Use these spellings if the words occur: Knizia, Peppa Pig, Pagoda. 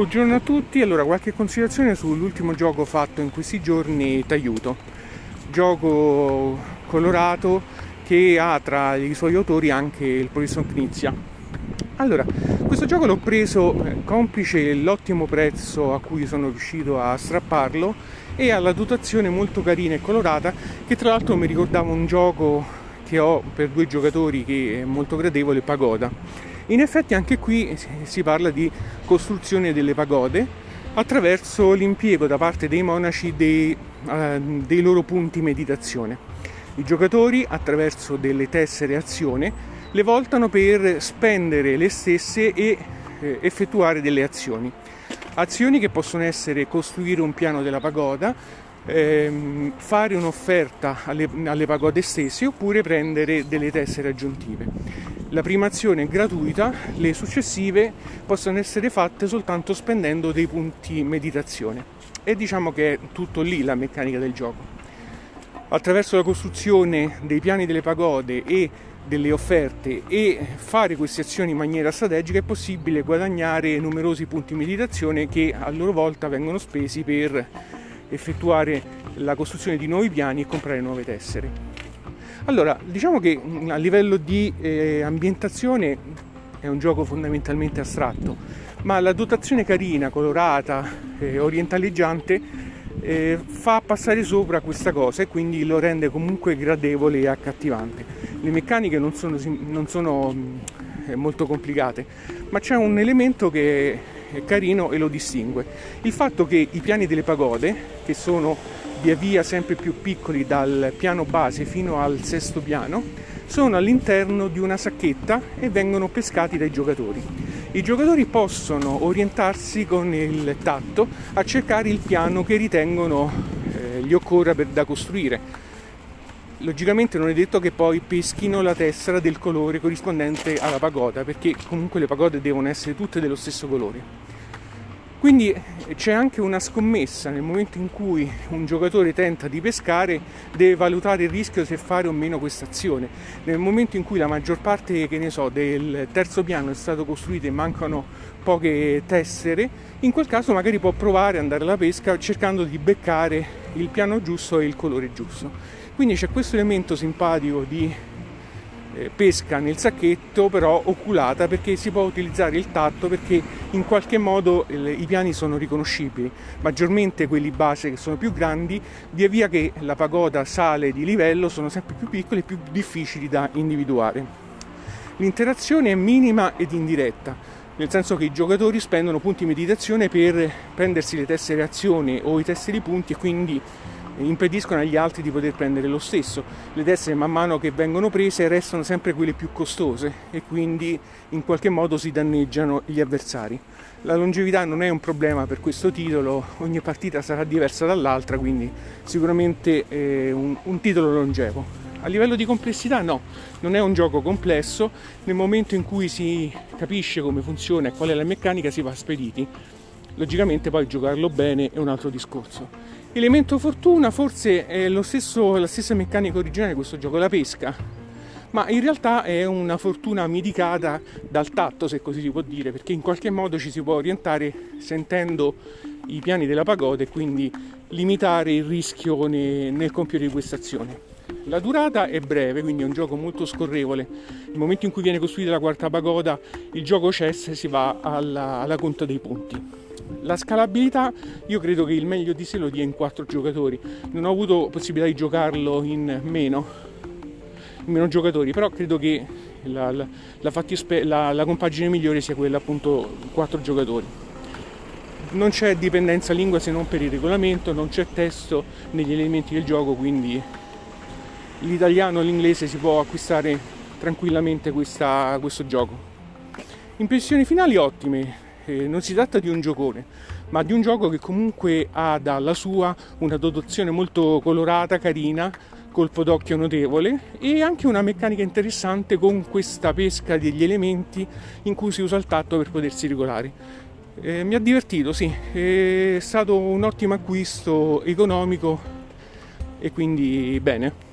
Buongiorno a tutti, allora qualche considerazione sull'ultimo gioco fatto in questi giorni, T'aiuto. Gioco colorato che ha tra i suoi autori anche il professor Knizia. Allora, questo gioco l'ho preso complice l'ottimo prezzo a cui sono riuscito a strapparlo e alla dotazione molto carina e colorata, che tra l'altro mi ricordava un gioco che ho per due giocatori che è molto gradevole, Pagoda. In effetti anche qui si parla di costruzione delle pagode attraverso l'impiego da parte dei monaci dei loro punti meditazione. I giocatori, attraverso delle tessere azione, le voltano per spendere le stesse e effettuare delle azioni. Azioni che possono essere costruire un piano della pagoda, fare un'offerta alle pagode stesse oppure prendere delle tessere aggiuntive. La prima azione è gratuita, le successive possono essere fatte soltanto spendendo dei punti meditazione e diciamo che è tutto lì la meccanica del gioco. Attraverso la costruzione dei piani delle pagode e delle offerte e fare queste azioni in maniera strategica è possibile guadagnare numerosi punti meditazione che a loro volta vengono spesi per effettuare la costruzione di nuovi piani e comprare nuove tessere. Allora, diciamo che a livello di ambientazione è un gioco fondamentalmente astratto, ma la dotazione carina, colorata, orientaleggiante fa passare sopra questa cosa e quindi lo rende comunque gradevole e accattivante. Le meccaniche non sono molto complicate, ma c'è un elemento che è carino e lo distingue. Il fatto che i piani delle pagode, che sono via via sempre più piccoli dal piano base fino al sesto piano, sono all'interno di una sacchetta e vengono pescati dai giocatori. I giocatori possono orientarsi con il tatto a cercare il piano che ritengono gli occorra da costruire. Logicamente non è detto che poi peschino la tessera del colore corrispondente alla pagoda, perché comunque le pagode devono essere tutte dello stesso colore. Quindi c'è anche una scommessa: nel momento in cui un giocatore tenta di pescare deve valutare il rischio se fare o meno questa azione. Nel momento in cui la maggior parte, che ne so, del terzo piano è stato costruito e mancano poche tessere, in quel caso magari può provare ad andare alla pesca cercando di beccare il piano giusto e il colore giusto. Quindi c'è questo elemento simpatico di pesca nel sacchetto, però oculata, perché si può utilizzare il tatto, perché in qualche modo i piani sono riconoscibili, maggiormente quelli base che sono più grandi. Via via che la pagoda sale di livello sono sempre più piccoli e più difficili da individuare. L'interazione è minima ed indiretta, nel senso che i giocatori spendono punti meditazione per prendersi le tessere azione o i tessere punti e quindi impediscono agli altri di poter prendere lo stesso. Le tessere man mano che vengono prese restano sempre quelle più costose e quindi in qualche modo si danneggiano gli avversari. La longevità non è un problema per questo titolo, ogni partita sarà diversa dall'altra, quindi sicuramente un titolo longevo. A livello di complessità no, non è un gioco complesso. Nel momento in cui si capisce come funziona e qual è la meccanica si va spediti. Logicamente poi giocarlo bene è un altro discorso. Elemento fortuna, forse è la stessa meccanica originale di questo gioco, la pesca, ma in realtà è una fortuna amidicata dal tatto, se così si può dire, perché in qualche modo ci si può orientare sentendo i piani della pagoda e quindi limitare il rischio nel compiere di questa azione. La durata è breve, quindi è un gioco molto scorrevole. Nel momento in cui viene costruita la quarta pagoda il gioco cessa e si va alla conta dei punti. La scalabilità, io credo che il meglio di sé lo dia in 4 giocatori. Non ho avuto possibilità di giocarlo in meno giocatori, però credo che la compagine migliore sia quella appunto 4 giocatori. Non c'è dipendenza lingua se non per il regolamento, non c'è testo negli elementi del gioco, quindi l'italiano e l'inglese si può acquistare tranquillamente questo gioco. Impressioni finali ottime. Non si tratta di un giocone, ma di un gioco che comunque ha dalla sua una dotazione molto colorata, carina, colpo d'occhio notevole e anche una meccanica interessante con questa pesca degli elementi in cui si usa il tatto per potersi regolare. Mi ha divertito, sì, è stato un ottimo acquisto economico e quindi bene.